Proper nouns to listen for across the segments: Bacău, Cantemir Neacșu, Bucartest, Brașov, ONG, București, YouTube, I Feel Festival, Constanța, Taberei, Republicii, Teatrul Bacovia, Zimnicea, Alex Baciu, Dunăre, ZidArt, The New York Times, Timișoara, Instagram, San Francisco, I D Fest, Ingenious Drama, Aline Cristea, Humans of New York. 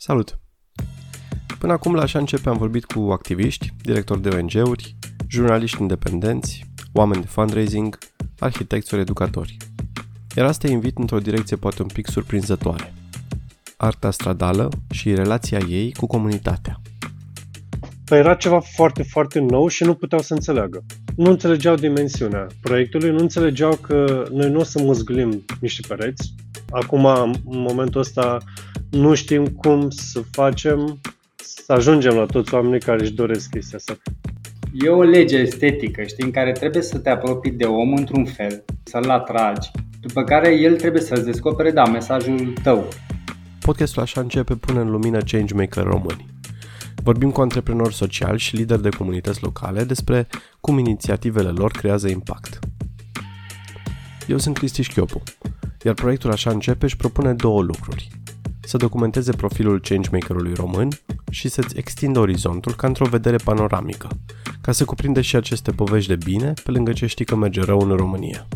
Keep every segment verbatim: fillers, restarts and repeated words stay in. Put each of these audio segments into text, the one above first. Salut! Până acum la Așa Începe am vorbit cu activiști, directori de O N G-uri, jurnaliști independenți, oameni de fundraising, arhitecți ori educatori. Iar asta îi invit într-o direcție poate un pic surprinzătoare. Arta stradală și relația ei cu comunitatea. Păi era ceva foarte, foarte nou și nu puteau să înțeleagă. Nu înțelegeau dimensiunea proiectului, nu înțelegeau că noi nu o să măzgâlim niște pereți. Acum, în momentul ăsta, nu știm cum să facem să ajungem la toți oamenii care își doresc chestia asta. E o lege estetică, știi, în care trebuie să te apropii de om într-un fel, să-l atragi, după care el trebuie să-ți descopere, da, mesajul tău. Podcastul Așa Începe pune în lumină changemaker români. Vorbim cu antreprenori sociali și lideri de comunități locale despre cum inițiativele lor creează impact. Eu sunt Cristi Șchiopu, iar proiectul Așa Începe își propune două lucruri. Să documenteze profilul changemakerului român și să-ți extindă orizontul ca într-o vedere panoramică, ca să cuprinde și aceste povești de bine, pe lângă ce știi că merge rău în România.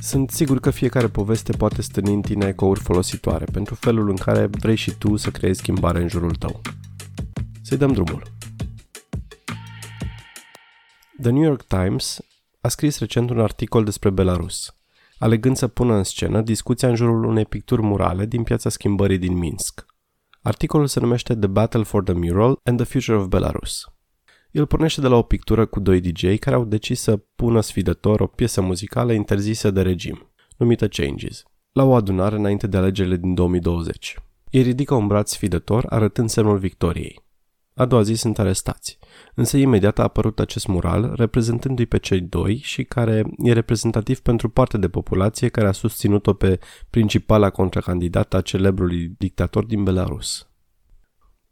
Sunt sigur că fiecare poveste poate stârni în tine ecouri folositoare pentru felul în care vrei și tu să creezi schimbare în jurul tău. Să-i dăm drumul. The New York Times a scris recent un articol despre Belarus, alegând să pună în scenă discuția în jurul unei picturi murale din Piața Schimbării din Minsk. Articolul se numește The Battle for the Mural and the Future of Belarus. El pornește de la o pictură cu doi D J care au decis să pună sfidător o piesă muzicală interzisă de regim, numită Changes, la o adunare înainte de alegerile din două mii douăzeci. Ei ridică un braț sfidător arătând semnul victoriei. A doua zi sunt arestați, însă imediat a apărut acest mural reprezentându-i pe cei doi și care e reprezentativ pentru parte de populație care a susținut-o pe principala contracandidată a celebrului dictator din Belarus.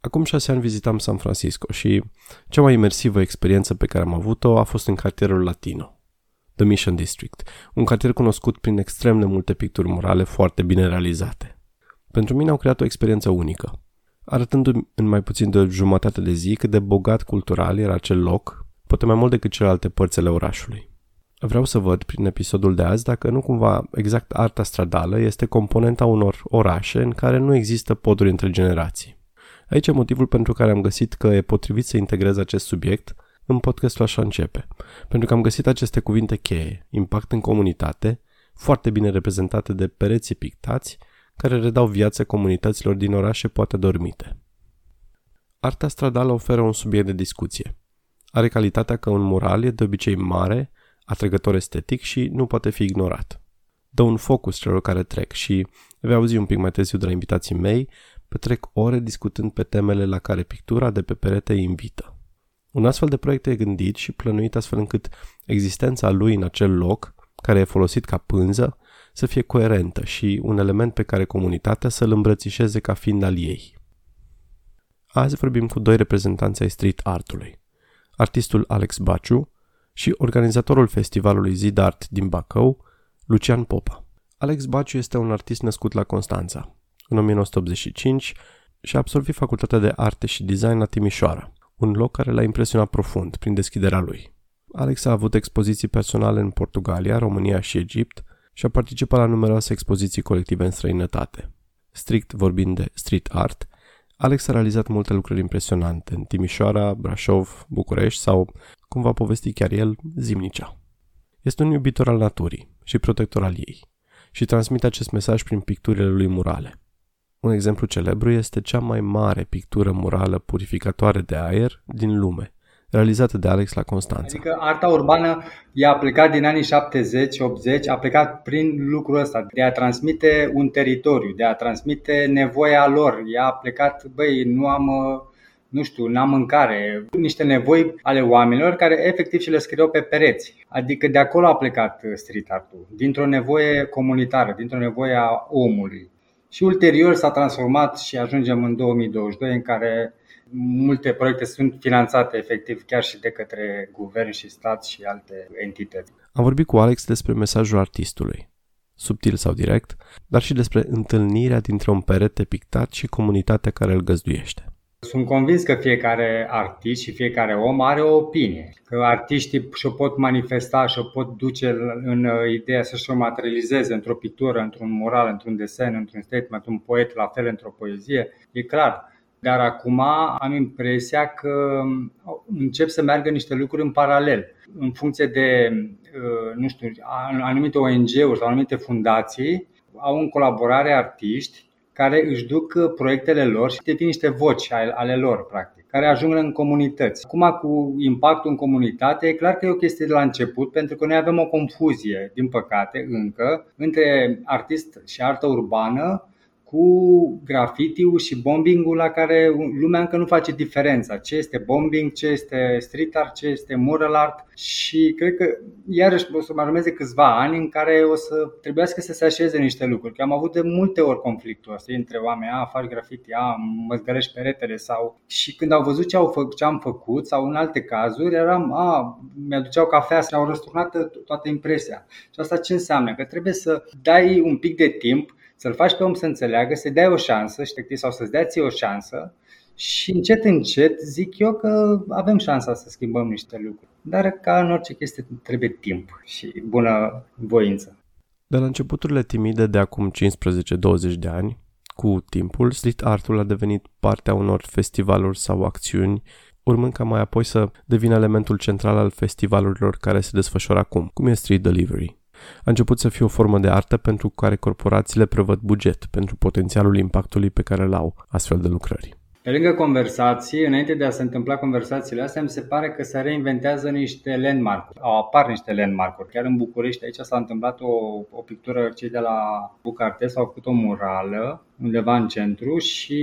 Acum șase ani vizitam San Francisco și cea mai imersivă experiență pe care am avut-o a fost în cartierul latino, The Mission District, un cartier cunoscut prin extrem de multe picturi murale foarte bine realizate. Pentru mine au creat o experiență unică, arătându-mi în mai puțin de jumătate de zi cât de bogat cultural era acel loc, poate mai mult decât celelalte părți ale orașului. Vreau să văd prin episodul de azi dacă nu cumva exact arta stradală este componenta unor orașe în care nu există poduri între generații. Aici e motivul pentru care am găsit că e potrivit să integrez acest subiect în podcastul Așa Începe, pentru că am găsit aceste cuvinte cheie, impact în comunitate, foarte bine reprezentate de pereții pictați, care redau viață comunităților din orașe poate dormite. Arta stradală oferă un subiect de discuție. Are calitatea că un mural e de obicei mare, atrăgător estetic și nu poate fi ignorat. Dă un focus celor care trec și, vei auzi un pic mai târziu de la invitații mei, petrec ore discutând pe temele la care pictura de pe perete îi invită. Un astfel de proiect e gândit și plănuit astfel încât existența lui în acel loc, care e folosit ca pânză, să fie coerentă și un element pe care comunitatea să-l îmbrățișeze ca fiind al ei. Azi vorbim cu doi reprezentanți ai street art-ului, artistul Alex Baciu și organizatorul festivalului ZidArt din Bacău, Lucian Popa. Alex Baciu este un artist născut la Constanța, în nouăsprezece optzeci și cinci, și a absolvit facultatea de arte și design la Timișoara, un loc care l-a impresionat profund prin deschiderea lui. Alex a avut expoziții personale în Portugalia, România și Egipt, și a participat la numeroase expoziții colective în străinătate. Strict vorbind de street art, Alex a realizat multe lucruri impresionante în Timișoara, Brașov, București sau, cum va povesti chiar el, Zimnicea. Este un iubitor al naturii și protector al ei și transmite acest mesaj prin picturile lui murale. Un exemplu celebru este cea mai mare pictură murală purificatoare de aer din lume, realizată de Alex la Constanța. Adică arta urbană i-a plecat din anii șaptezeci optzeci, a plecat prin lucrul ăsta, de a transmite un teritoriu, de a transmite nevoia lor. I-a plecat, băi, nu am, nu știu, n-am mâncare, niște nevoi ale oamenilor care efectiv și le scriau pe pereți. Adică de acolo a plecat street art-ul, dintr-o nevoie comunitară, dintr-o nevoie a omului. Și ulterior s-a transformat și ajungem în două mii douăzeci și doi în care multe proiecte sunt finanțate efectiv chiar și de către guvern și stat și alte entități. Am vorbit cu Alex despre mesajul artistului, subtil sau direct, dar și despre întâlnirea dintre un perete pictat și comunitatea care îl găzduiește. Sunt convins că fiecare artist și fiecare om are o opinie, că artiștii și-o pot manifesta și-o pot duce în ideea să-și o materializeze într-o pictură, într-un mural, într-un desen, într-un statement, un poet, la fel într-o poezie, e clar. Dar acum am impresia că încep să meargă niște lucruri în paralel. În funcție de, nu știu, anumite O N G-uri sau anumite fundații au în colaborare artiști care își duc proiectele lor și devin niște voci ale lor, practic, care ajung în comunități. Acum, cu impactul în comunitate, e clar că e o chestie de la început, pentru că noi avem o confuzie, din păcate, încă, între artist și artă urbană, cu grafitiul și bombingul, la care lumea încă nu face diferența. Ce este bombing, ce este street art, ce este mural art. Și cred că iarăși o să mai urmeze câțiva ani în care o să trebuiască să se așeze niște lucruri. Că am avut de multe ori conflictul ăsta între oameni, a, faci grafiti, a, măzgălești peretele sau... Și când au văzut ce, au fă, ce am făcut sau în alte cazuri, eram, a, mi-aduceau cafea și au răsturnat toată impresia. Și asta ce înseamnă? Că trebuie să dai un pic de timp, să-l faci pe om să înțeleagă, să-i dai o șansă sau să-ți dea ție o șansă și încet, încet zic eu că avem șansa să schimbăm niște lucruri. Dar ca în orice chestie trebuie timp și bună voință. De la începuturile timide de acum cincisprezece douăzeci de ani, cu timpul, street art-ul a devenit partea unor festivaluri sau acțiuni, urmând ca mai apoi să devină elementul central al festivalurilor care se desfășoară acum, cum e Street Delivery. A început să fie o formă de artă pentru care corporațiile prevăd buget pentru potențialul impactului pe care îl au astfel de lucrări. Pe lângă conversații, înainte de a se întâmpla conversațiile astea, mi se pare că se reinventează niște landmark-uri. Au apar niște landmark-uri. Chiar în București, aici s-a întâmplat o, o pictură, cei de la Bucartest au făcut o murală undeva în centru și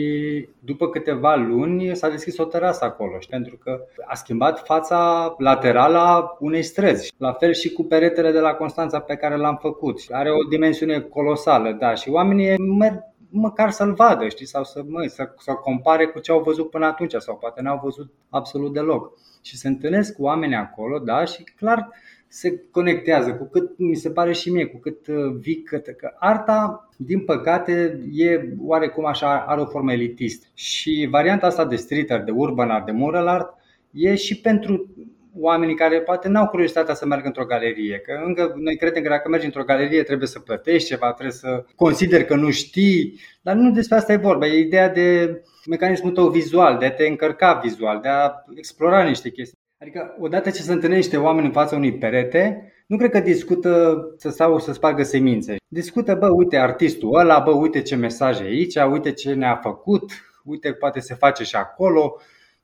după câteva luni s-a deschis o terasă acolo, pentru că a schimbat fața laterală a unei străzi. La fel și cu peretele de la Constanța pe care l-am făcut. Are o dimensiune colosală, da, și oamenii merg măcar să-l vadă, știi, sau să, mă, să, să compare cu ce au văzut până atunci sau poate n-au văzut absolut deloc. Și se întâlnesc cu oamenii acolo, da, și clar se conectează, cu cât mi se pare și mie, cu cât vii, că, că arta, din păcate, e oarecum așa, are o formă elitistă. Și varianta asta de street art, de urban art, de mural art, e și pentru oamenii care poate n-au curiozitatea să meargă într-o galerie, că încă noi credem că dacă mergi într-o galerie trebuie să plătești ceva, trebuie să consideri că nu știi, dar nu despre asta e vorba, e ideea de mecanismul tău vizual, de a te încărca vizual, de a explora niște chestii. Adică odată ce se întâlnește oameni în fața unui perete, nu cred că discută sau să spargă semințe. Discută, bă, uite artistul ăla, bă, uite ce mesaj e aici, uite ce ne-a făcut, uite poate se face și acolo,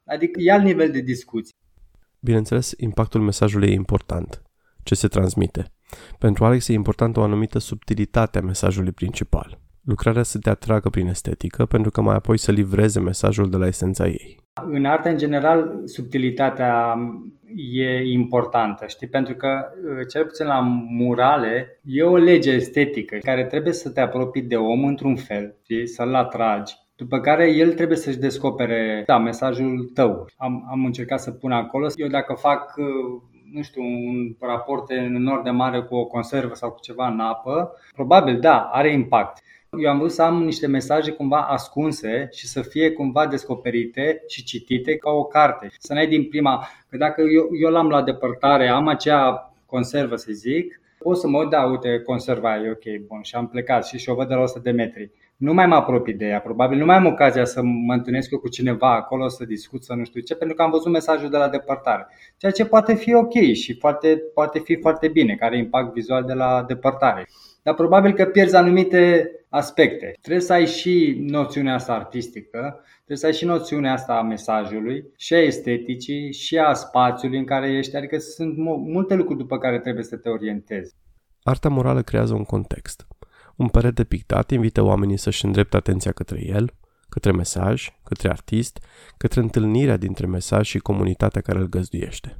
adică e alt nivel de discuții. Bineînțeles, impactul mesajului e important, ce se transmite. Pentru Alex e importantă o anumită subtilitate a mesajului principal. Lucrarea să te atragă prin estetică, pentru că mai apoi să livreze mesajul de la esența ei. În artă, în general, subtilitatea e importantă, știi? Pentru că, cel puțin la murale, e o lege estetică care trebuie să te apropii de om într-un fel, știi? Să-l atragi. După care el trebuie să-și descopere, da, mesajul tău. Am, am încercat să pun acolo. Eu dacă fac, nu știu, un raport în nord de mare cu o conservă sau cu ceva în apă, probabil, da, are impact. Eu am vrut să am niște mesaje cumva ascunse și să fie cumva descoperite și citite ca o carte. Să n-ai din prima, că dacă eu, eu l-am la depărtare, am acea conservă, să zic, pot să mă uit, da, uite, conserva e ok, bun, și am plecat și, și o văd de la o sută de metri. Nu mai mă apropii de ea, probabil, nu mai am ocazia să mă întâlnesc eu cu cineva acolo, să discut, să nu știu ce, pentru că am văzut mesajul de la depărtare. Ceea ce poate fi ok și poate, poate fi foarte bine, care are impact vizual de la depărtare. Dar probabil că pierzi anumite aspecte. Trebuie să ai și noțiunea asta artistică, trebuie să ai și noțiunea asta a mesajului, și a esteticii, și a spațiului în care ești, adică sunt multe lucruri după care trebuie să te orientezi. Arta murală creează un context. Un perete pictat invită oamenii să-și îndrepte atenția către el, către mesaj, către artist, către întâlnirea dintre mesaj și comunitatea care îl găzduiește.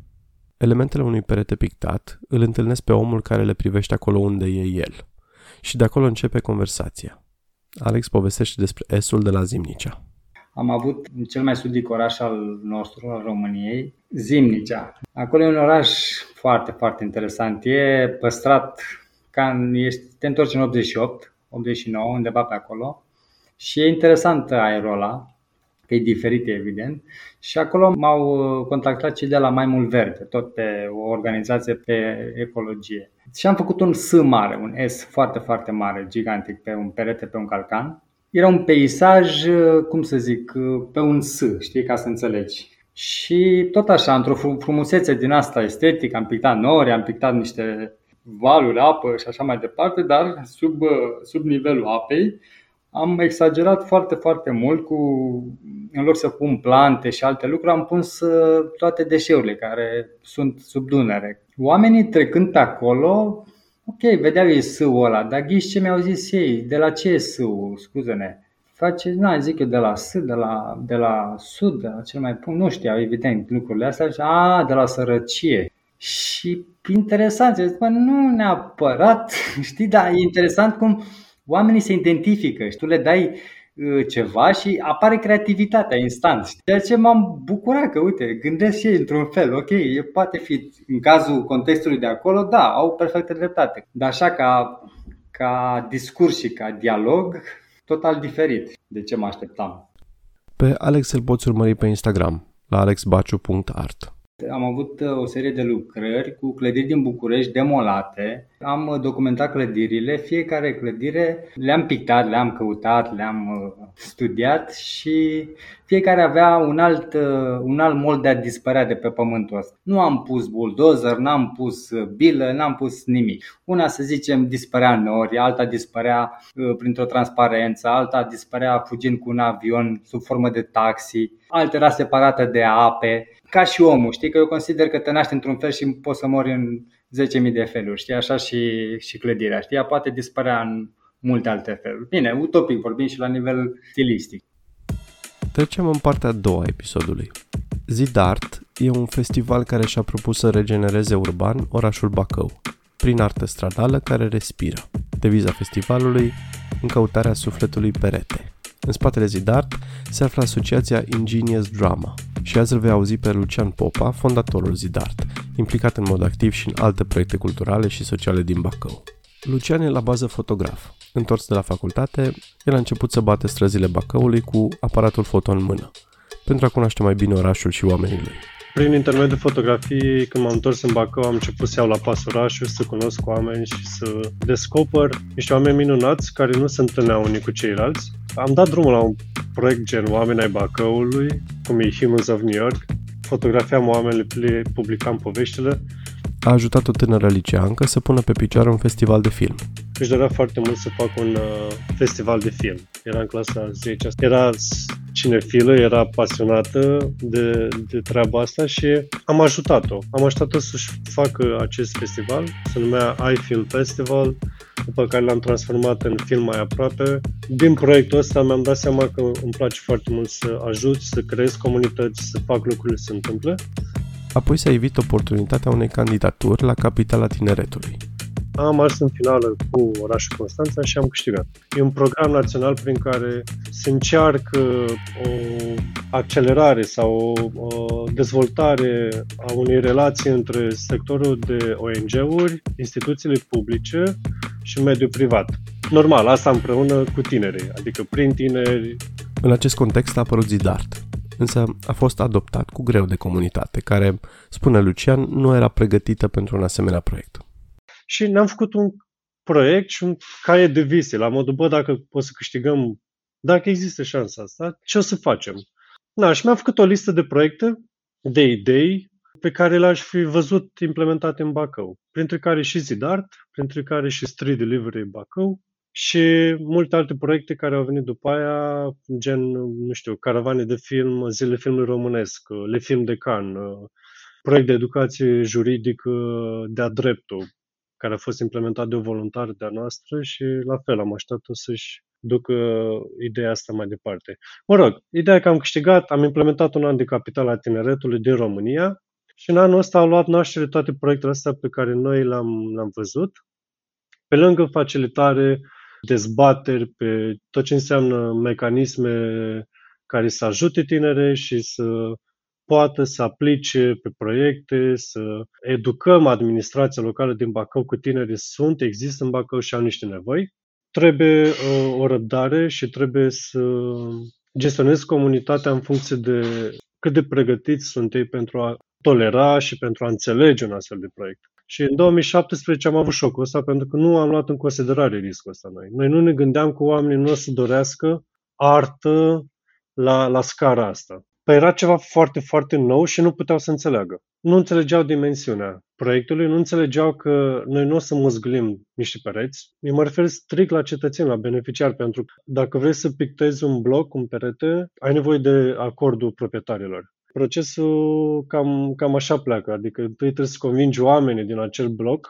Elementele unui perete pictat îl întâlnesc pe omul care le privește acolo unde e el. Și de acolo începe conversația. Alex povestește despre esul de la Zimnicea. Am avut cel mai sudic oraș al nostru, al României, Zimnicea. Acolo e un oraș foarte, foarte interesant. E păstrat... Can, ești, te întorci în optzeci și opt, optzeci și nouă, undeva pe acolo și e interesant aerul ăla, că e diferit evident și acolo m-au contactat cei de la Mai Mult Verde, tot pe o organizație pe ecologie și am făcut un S mare, un S foarte, foarte mare, gigantic, pe un perete, pe un calcan Era un peisaj, cum să zic, pe un S, știi, ca să înțelegi. Și tot așa, într-o frumusețe din asta estetică, am pictat nori, am pictat niște valuri, apă și așa mai departe, dar sub, sub nivelul apei am exagerat foarte, foarte mult cu, în loc să pun plante și alte lucruri, am pus toate deșeurile care sunt sub Dunăre. Oamenii trecând pe acolo, ok, vedeau ei sâul ăla, dar ghiși ce mi-au zis ei, de la ce e sâul, scuze-ne. Face, na, zic eu, de la S, de la, de la sud, de la cel mai punct, nu știau, evident, lucrurile astea, și, a, de la sărăcie. Și interesant, zic, bă, nu neapărat, știi, dar e interesant cum oamenii se identifică și tu le dai uh, ceva și apare creativitatea instant. Ceea ce m-am bucurat că, uite, gândesc și ei într-un fel, ok, poate fi în cazul contextului de acolo, da, au perfectă dreptate. Dar așa ca, ca discurs și ca dialog, total diferit de ce mă așteptam. Pe Alex îl poți urmări pe Instagram, la alex baciu punct art. Am avut o serie de lucrări cu clădiri din București demolate. Am documentat clădirile, fiecare clădire le-am pictat, le-am căutat, le-am studiat și fiecare avea un alt, un alt mod de a dispărea de pe pământul ăsta. Nu am pus buldozer, n-am pus bilă, n-am pus nimic. Una, să zicem, dispărea în nori, alta dispărea printr-o transparență, alta dispărea fugind cu un avion sub formă de taxi, alta era separată de ape. Ca și omul, știi, că eu consider că te naști într-un fel și poți să mori în zece mii de feluri, știi, așa și, și clădirea, știi, ea poate dispărea în multe alte feluri. Bine, utopic vorbim și la nivel stilistic. Trecem în partea a doua episodului. ZidArt e un festival care și-a propus să regenereze urban orașul Bacău, prin artă stradală care respiră. Deviza festivalului, în căutarea sufletului perete. În spatele ZidArt se află asociația Ingenious Drama și azi îl vei auzi pe Lucian Popa, fondatorul ZidArt, implicat în mod activ și în alte proiecte culturale și sociale din Bacău. Lucian e la bază fotograf. Întors de la facultate, el a început să bată străzile Bacăului cu aparatul foto în mână, pentru a cunoaște mai bine orașul și oamenii lui. Prin intermediul fotografiei, când m-am întors în Bacău, am început să iau la pas orașul, să cunosc oameni și să descoper niște oameni minunați care nu se întâlneau unii cu ceilalți. Am dat drumul la un proiect gen Oameni ai Bacăului, cum e Humans of New York. Fotografiam oameni, le publicam poveștile. A ajutat o tânără liceancă să pună pe picioare un festival de film. Își dorea foarte mult să fac un uh, festival de film. Era în clasa a zecea. Era cinefilă, era pasionată de, de treaba asta și am ajutat-o. Am ajutat-o să-și facă acest festival, se numea I Feel Festival, după care l-am transformat în Film Mai Aproape. Din proiectul ăsta mi-am dat seama că îmi place foarte mult să ajut, să creez comunități, să fac lucrurile să se întâmple. Apoi s-a evit oportunitatea unei candidaturi la Capitala Tineretului. Am ars în finală cu orașul Constanța și am câștigat. E un program național prin care se încearcă o accelerare sau o dezvoltare a unei relații între sectorul de O N G-uri, instituțiile publice și mediul privat. Normal, asta împreună cu tinerii, adică prin tineri. În acest context a apărut ZidArt, însă a fost adoptat cu greu de comunitate, care, spune Lucian, nu era pregătită pentru un asemenea proiect. Și ne-am făcut un proiect și un caie de vise, la modul, bă, dacă pot să câștigăm, dacă există șansa asta, ce o să facem? Na, și mi-am făcut o listă de proiecte, de idei, pe care le-aș fi văzut implementate în Bacău, printre care și ZidArt, printre care și Street Delivery Bacău și multe alte proiecte care au venit după aia, gen, nu știu, caravane de film, zile filmului românesc, le film de Cannes, proiect de educație juridică de-a dreptul, care a fost implementat de o voluntară de-a noastră și la fel am așteptat-o să-și ducă ideea asta mai departe. Mă rog, ideea că am câștigat, am implementat un an de Capitala Tineretului din România și în anul ăsta au luat naștere toate proiectele astea pe care noi le-am, le-am văzut, pe lângă facilitare, dezbateri pe tot ce înseamnă mecanisme care să ajute tinere și să poată să aplice pe proiecte, să educăm administrația locală din Bacău că tinerii sunt, există în Bacău și au niște nevoi. Trebuie uh, o răbdare și trebuie să gestionezi comunitatea în funcție de cât de pregătiți sunt ei pentru a tolera și pentru a înțelege un astfel de proiect. Și în două mii șaptesprezece am avut șocul ăsta pentru că nu am luat în considerare riscul ăsta noi. Noi nu ne gândeam că oamenii nu o să dorească artă la, la scara asta. Păi era ceva foarte, foarte nou și nu puteau să înțeleagă. Nu înțelegeau dimensiunea proiectului, nu înțelegeau că noi nu o să muzglim niște pereți. Eu mă refer strict la cetățeni, la beneficiari, pentru că dacă vrei să pictezi un bloc, un perete, ai nevoie de acordul proprietarilor. Procesul cam, cam așa pleacă, adică întâi trebuie să convingi oamenii din acel bloc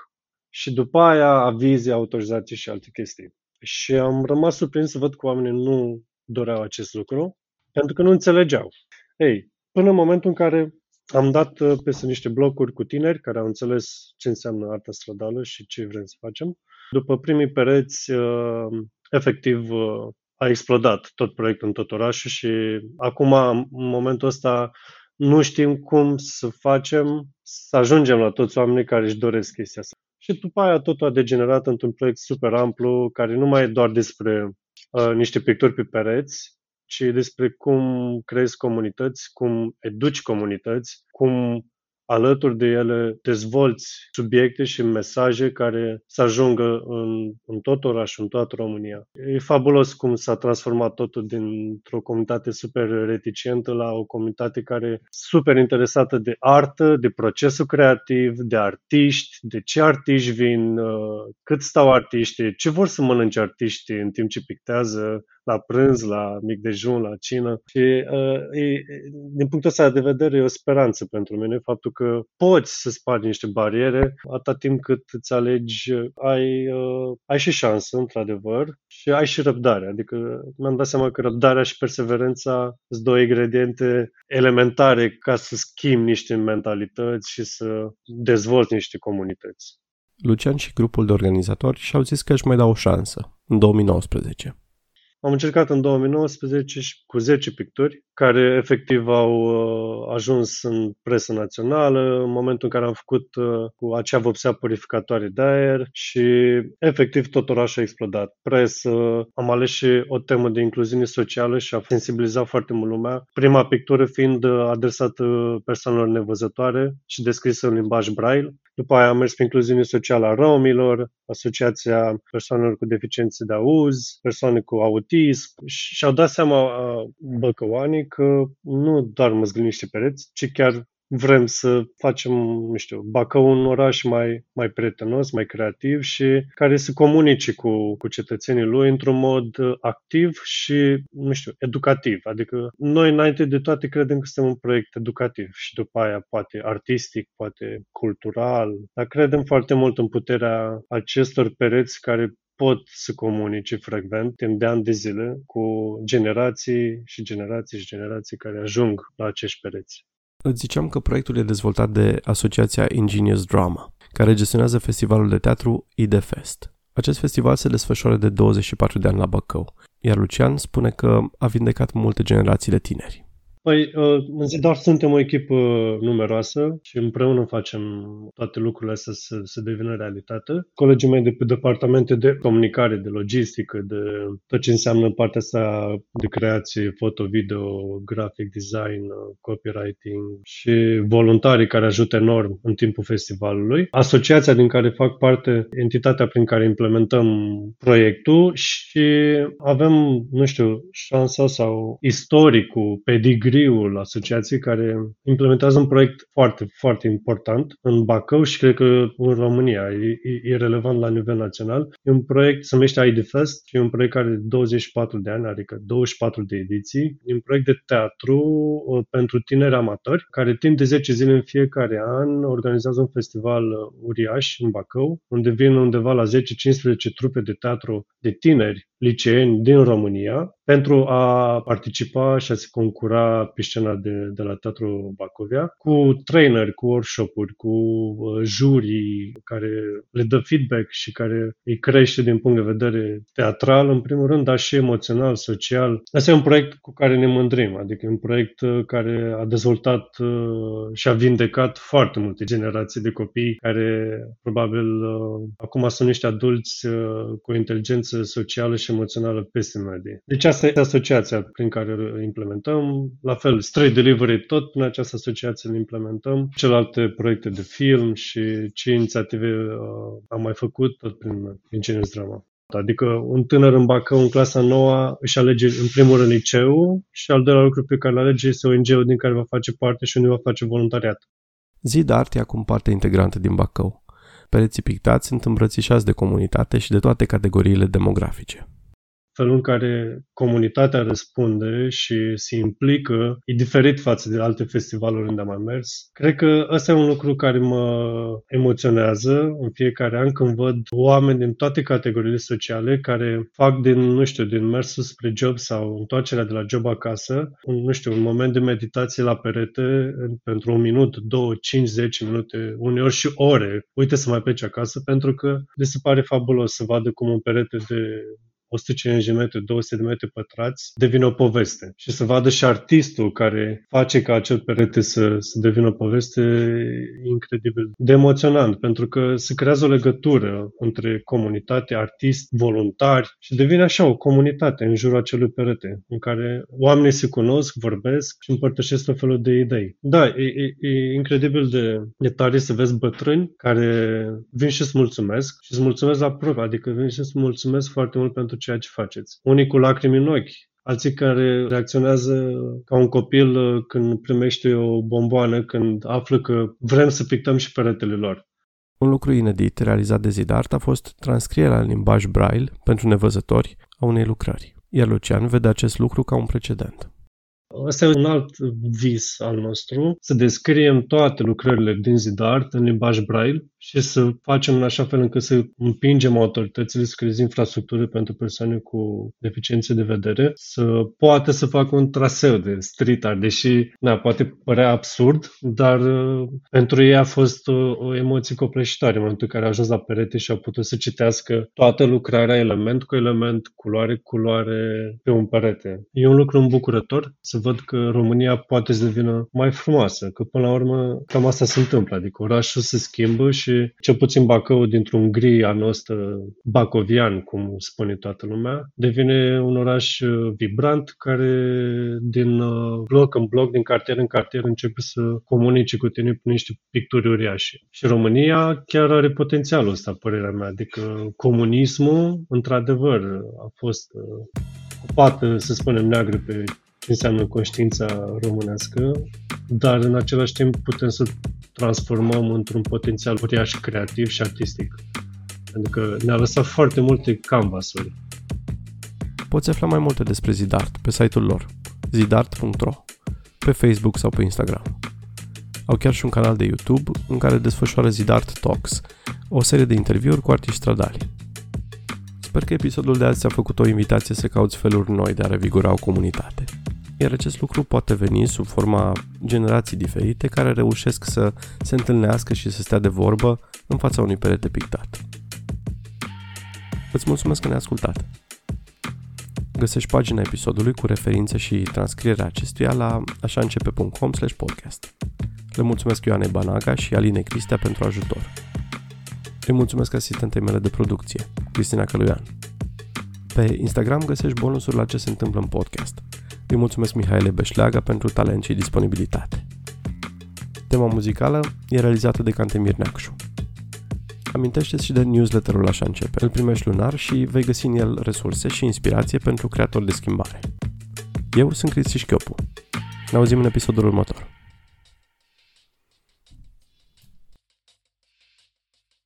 și după aia avize, autorizații și alte chestii. Și am rămas surprins să văd că oamenii nu doreau acest lucru, pentru că nu înțelegeau. Ei, până în momentul în care am dat peste niște blocuri cu tineri care au înțeles ce înseamnă arta stradală și ce vrem să facem, după primii pereți, efectiv, a explodat tot proiectul în tot orașul și acum, în momentul ăsta, nu știm cum să facem să ajungem la toți oamenii care își doresc chestia asta. Și după aia totul a degenerat într-un proiect super amplu, care nu mai e doar despre uh, niște picturi pe pereți, ci despre cum creezi comunități, cum educi comunități, cum alături de ele dezvolți subiecte și mesaje care să ajungă în, în tot orașul, în toată România. E fabulos cum s-a transformat totul dintr-o comunitate super reticentă la o comunitate care e super interesată de artă, de procesul creativ, de artiști, de ce artiști vin, cât stau artiștii, ce vor să mănânce artiștii în timp ce pictează, la prânz, la mic dejun, la cină. Și uh, e, din punctul ăsta de vedere e o speranță pentru mine, faptul că poți să spargi niște bariere atâta timp cât îți alegi, ai, uh, ai și șansă, într-adevăr, și ai și răbdare. Adică mi-am dat seama că răbdarea și perseverența sunt două ingrediente elementare ca să schimbi niște mentalități și să dezvolți niște comunități. Lucian și grupul de organizatori și-au zis că își mai dau o șansă în două mii nouăsprezece. Am încercat în două mii nouăsprezece și cu zece picturi, care efectiv au ajuns în presă națională, în momentul în care am făcut cu acea vopsea purificatoare de aer și efectiv tot orașul a explodat. Presă, am ales și o temă de incluziune socială și a sensibilizat foarte mult lumea, prima pictură fiind adresată persoanelor nevăzătoare și descrisă în limbaj Braille. După aia am mers pe incluziune socială a romilor, asociația persoanelor cu deficiențe de auz, persoane cu autism și au dat seama băcăoanii că nu doar măzgâlim niște pereți, ci chiar vrem să facem, nu știu, Bacău un oraș mai, mai prietenos, mai creativ și care să comunice cu, cu cetățenii lui într-un mod activ și, nu știu, educativ. Adică noi, înainte de toate, credem că suntem un proiect educativ și după aia poate artistic, poate cultural, dar credem foarte mult în puterea acestor pereți care pot să comunice frecvent, timp de ani de zile, cu generații și generații și generații care ajung la acești pereți. Îți ziceam că proiectul e dezvoltat de asociația Ingenious Drama, care gestionează festivalul de teatru I D Fest. Acest festival se desfășoară de douăzeci și patru de ani la Bacău, iar Lucian spune că a vindecat multe generații de tineri. Păi, în ZidArt suntem o echipă numeroasă și împreună facem toate lucrurile astea să, să devină realitate. Colegii mei de pe departamente de comunicare, de logistică, de tot ce înseamnă partea asta de creație, foto, video, graphic design, copywriting și voluntarii care ajută enorm în timpul festivalului. Asociația din care fac parte, entitatea prin care implementăm proiectul și avem, nu știu, șansa sau istoricul, pedigree asociației care implementează un proiect foarte, foarte important în Bacău și cred că în România e, e relevant la nivel național. E un proiect, se numește I D Fest, e un proiect care are douăzeci și patru de ani, adică douăzeci și patru de ediții. E un proiect de teatru pentru tineri amatori care timp de zece zile în fiecare an organizează un festival uriaș în Bacău, unde vin undeva la zece cincisprezece trupe de teatru de tineri liceeni din România pentru a participa și a se concura pe scena de, de la Teatrul Bacovia, cu traineri, cu workshop-uri, cu jurii care le dă feedback și care îi crește din punct de vedere teatral, în primul rând, dar și emoțional, social. Asta e un proiect cu care ne mândrim, adică un proiect care a dezvoltat și a vindecat foarte multe generații de copii care probabil acum sunt niște adulți cu inteligență socială și și emoțională peste media. Deci asta e asociația prin care îl implementăm. La fel, Street Delivery tot prin această asociație îl implementăm. Celelalte proiecte de film și ce inițiative uh, am mai făcut tot prin Ingenious Drama. Adică un tânăr în Bacău, în clasa nouă, își alege în primul rând liceul și al doilea lucru pe care îl alege este O N G-ul din care va face parte și unde va face voluntariat. ZidArt e acum parte integrantă din Bacău. Pereții pictați sunt îmbrățișați de comunitate și de toate categoriile demografice. Felul în care comunitatea răspunde și se implică e diferit față de alte festivaluri unde am mers. Cred că ăsta e un lucru care mă emoționează în fiecare an când văd oameni din toate categoriile sociale care fac din, nu știu, din mersul spre job sau întoarcerea de la job acasă, un, nu știu, un moment de meditație la perete pentru un minut, două, cinci, zece minute, uneori și ore. Uite să mai pleci acasă pentru că le se pare fabulos să vadă cum un perete de o sută cincizeci de metri, două sute de metri pătrați, devine o poveste. Și să vadă și artistul care face ca acel perete să, să devină o poveste incredibil de emoționant, pentru că se creează o legătură între comunitate, artist, voluntari și devine așa o comunitate în jurul acelui perete, în care oamenii se cunosc, vorbesc și împărtășesc tot felul de idei. Da, e, e, e incredibil de, de tare să vezi bătrâni care vin și îți mulțumesc și îți mulțumesc la propriu, adică vin și îți mulțumesc foarte mult pentru ceea ce faceți. Unii cu lacrimi în ochi, alții care reacționează ca un copil când primește o bomboană, când află că vrem să pictăm și peretele lor. Un lucru inedit realizat de ZidArt a fost transcrierea în limbaj Braille pentru nevăzători a unei lucrări, iar Lucian vede acest lucru ca un precedent. Asta e un alt vis al nostru, să descriem toate lucrările din ZidArt în limbaj Braille și să facem în așa fel încât să împingem autoritățile să creeze infrastructură pentru persoane cu deficiențe de vedere, să poată să facă un traseu de street art, deși da, poate părea absurd, dar pentru ei a fost o, o emoție copleșitoare în momentul în care a ajuns la perete și a putut să citească toată lucrarea, element cu element, culoare cu culoare pe un perete. E un lucru îmbucurător să văd că România poate să devină mai frumoasă, că până la urmă cam asta se întâmplă, adică orașul se schimbă și cel puțin Bacău, dintr-un gri al nostru bacovian, cum spune toată lumea, devine un oraș vibrant care din bloc în bloc, din cartier în cartier începe să comunice cu tine prin niște picturi uriașe. Și România chiar are potențialul ăsta, părerea mea, adică comunismul, într-adevăr, a fost o pată, să spunem, neagră pe înseamnă conștiința românească, dar în același timp putem să transformăm într-un potențial uriaș creativ și artistic. Adică ne-a lăsat foarte multe canvasuri. Poți afla mai multe despre ZidArt pe site-ul lor, zidart punct ro, pe Facebook sau pe Instagram. Au chiar și un canal de YouTube în care desfășoară ZidArt Talks, o serie de interviuri cu artiști stradali. Sper că episodul de azi ți-a făcut o invitație să cauți feluri noi de a revigora o comunitate. Iar acest lucru poate veni sub forma generații diferite care reușesc să se întâlnească și să stea de vorbă în fața unui perete pictat. Îți mulțumesc că ne-ai ascultat! Găsești pagina episodului cu referințe și transcrierea acestuia la așa începe punct com slash podcast. Le mulțumesc Ioane Banaga și Aline Cristea pentru ajutor. Îi mulțumesc asistentei mele de producție, Cristina Căluian. Pe Instagram găsești bonusuri la ce se întâmplă în podcast. Îi mulțumesc Mihai L. pentru talent și disponibilitate. Tema muzicală e realizată de Cantemir Neacșu. Amintește-ți și de newsletterul Așa Începe. Îl primești lunar și vei găsi în el resurse și inspirație pentru creatori de schimbare. Eu sunt Cristi Șchiopu. Ne auzim în episodul următor.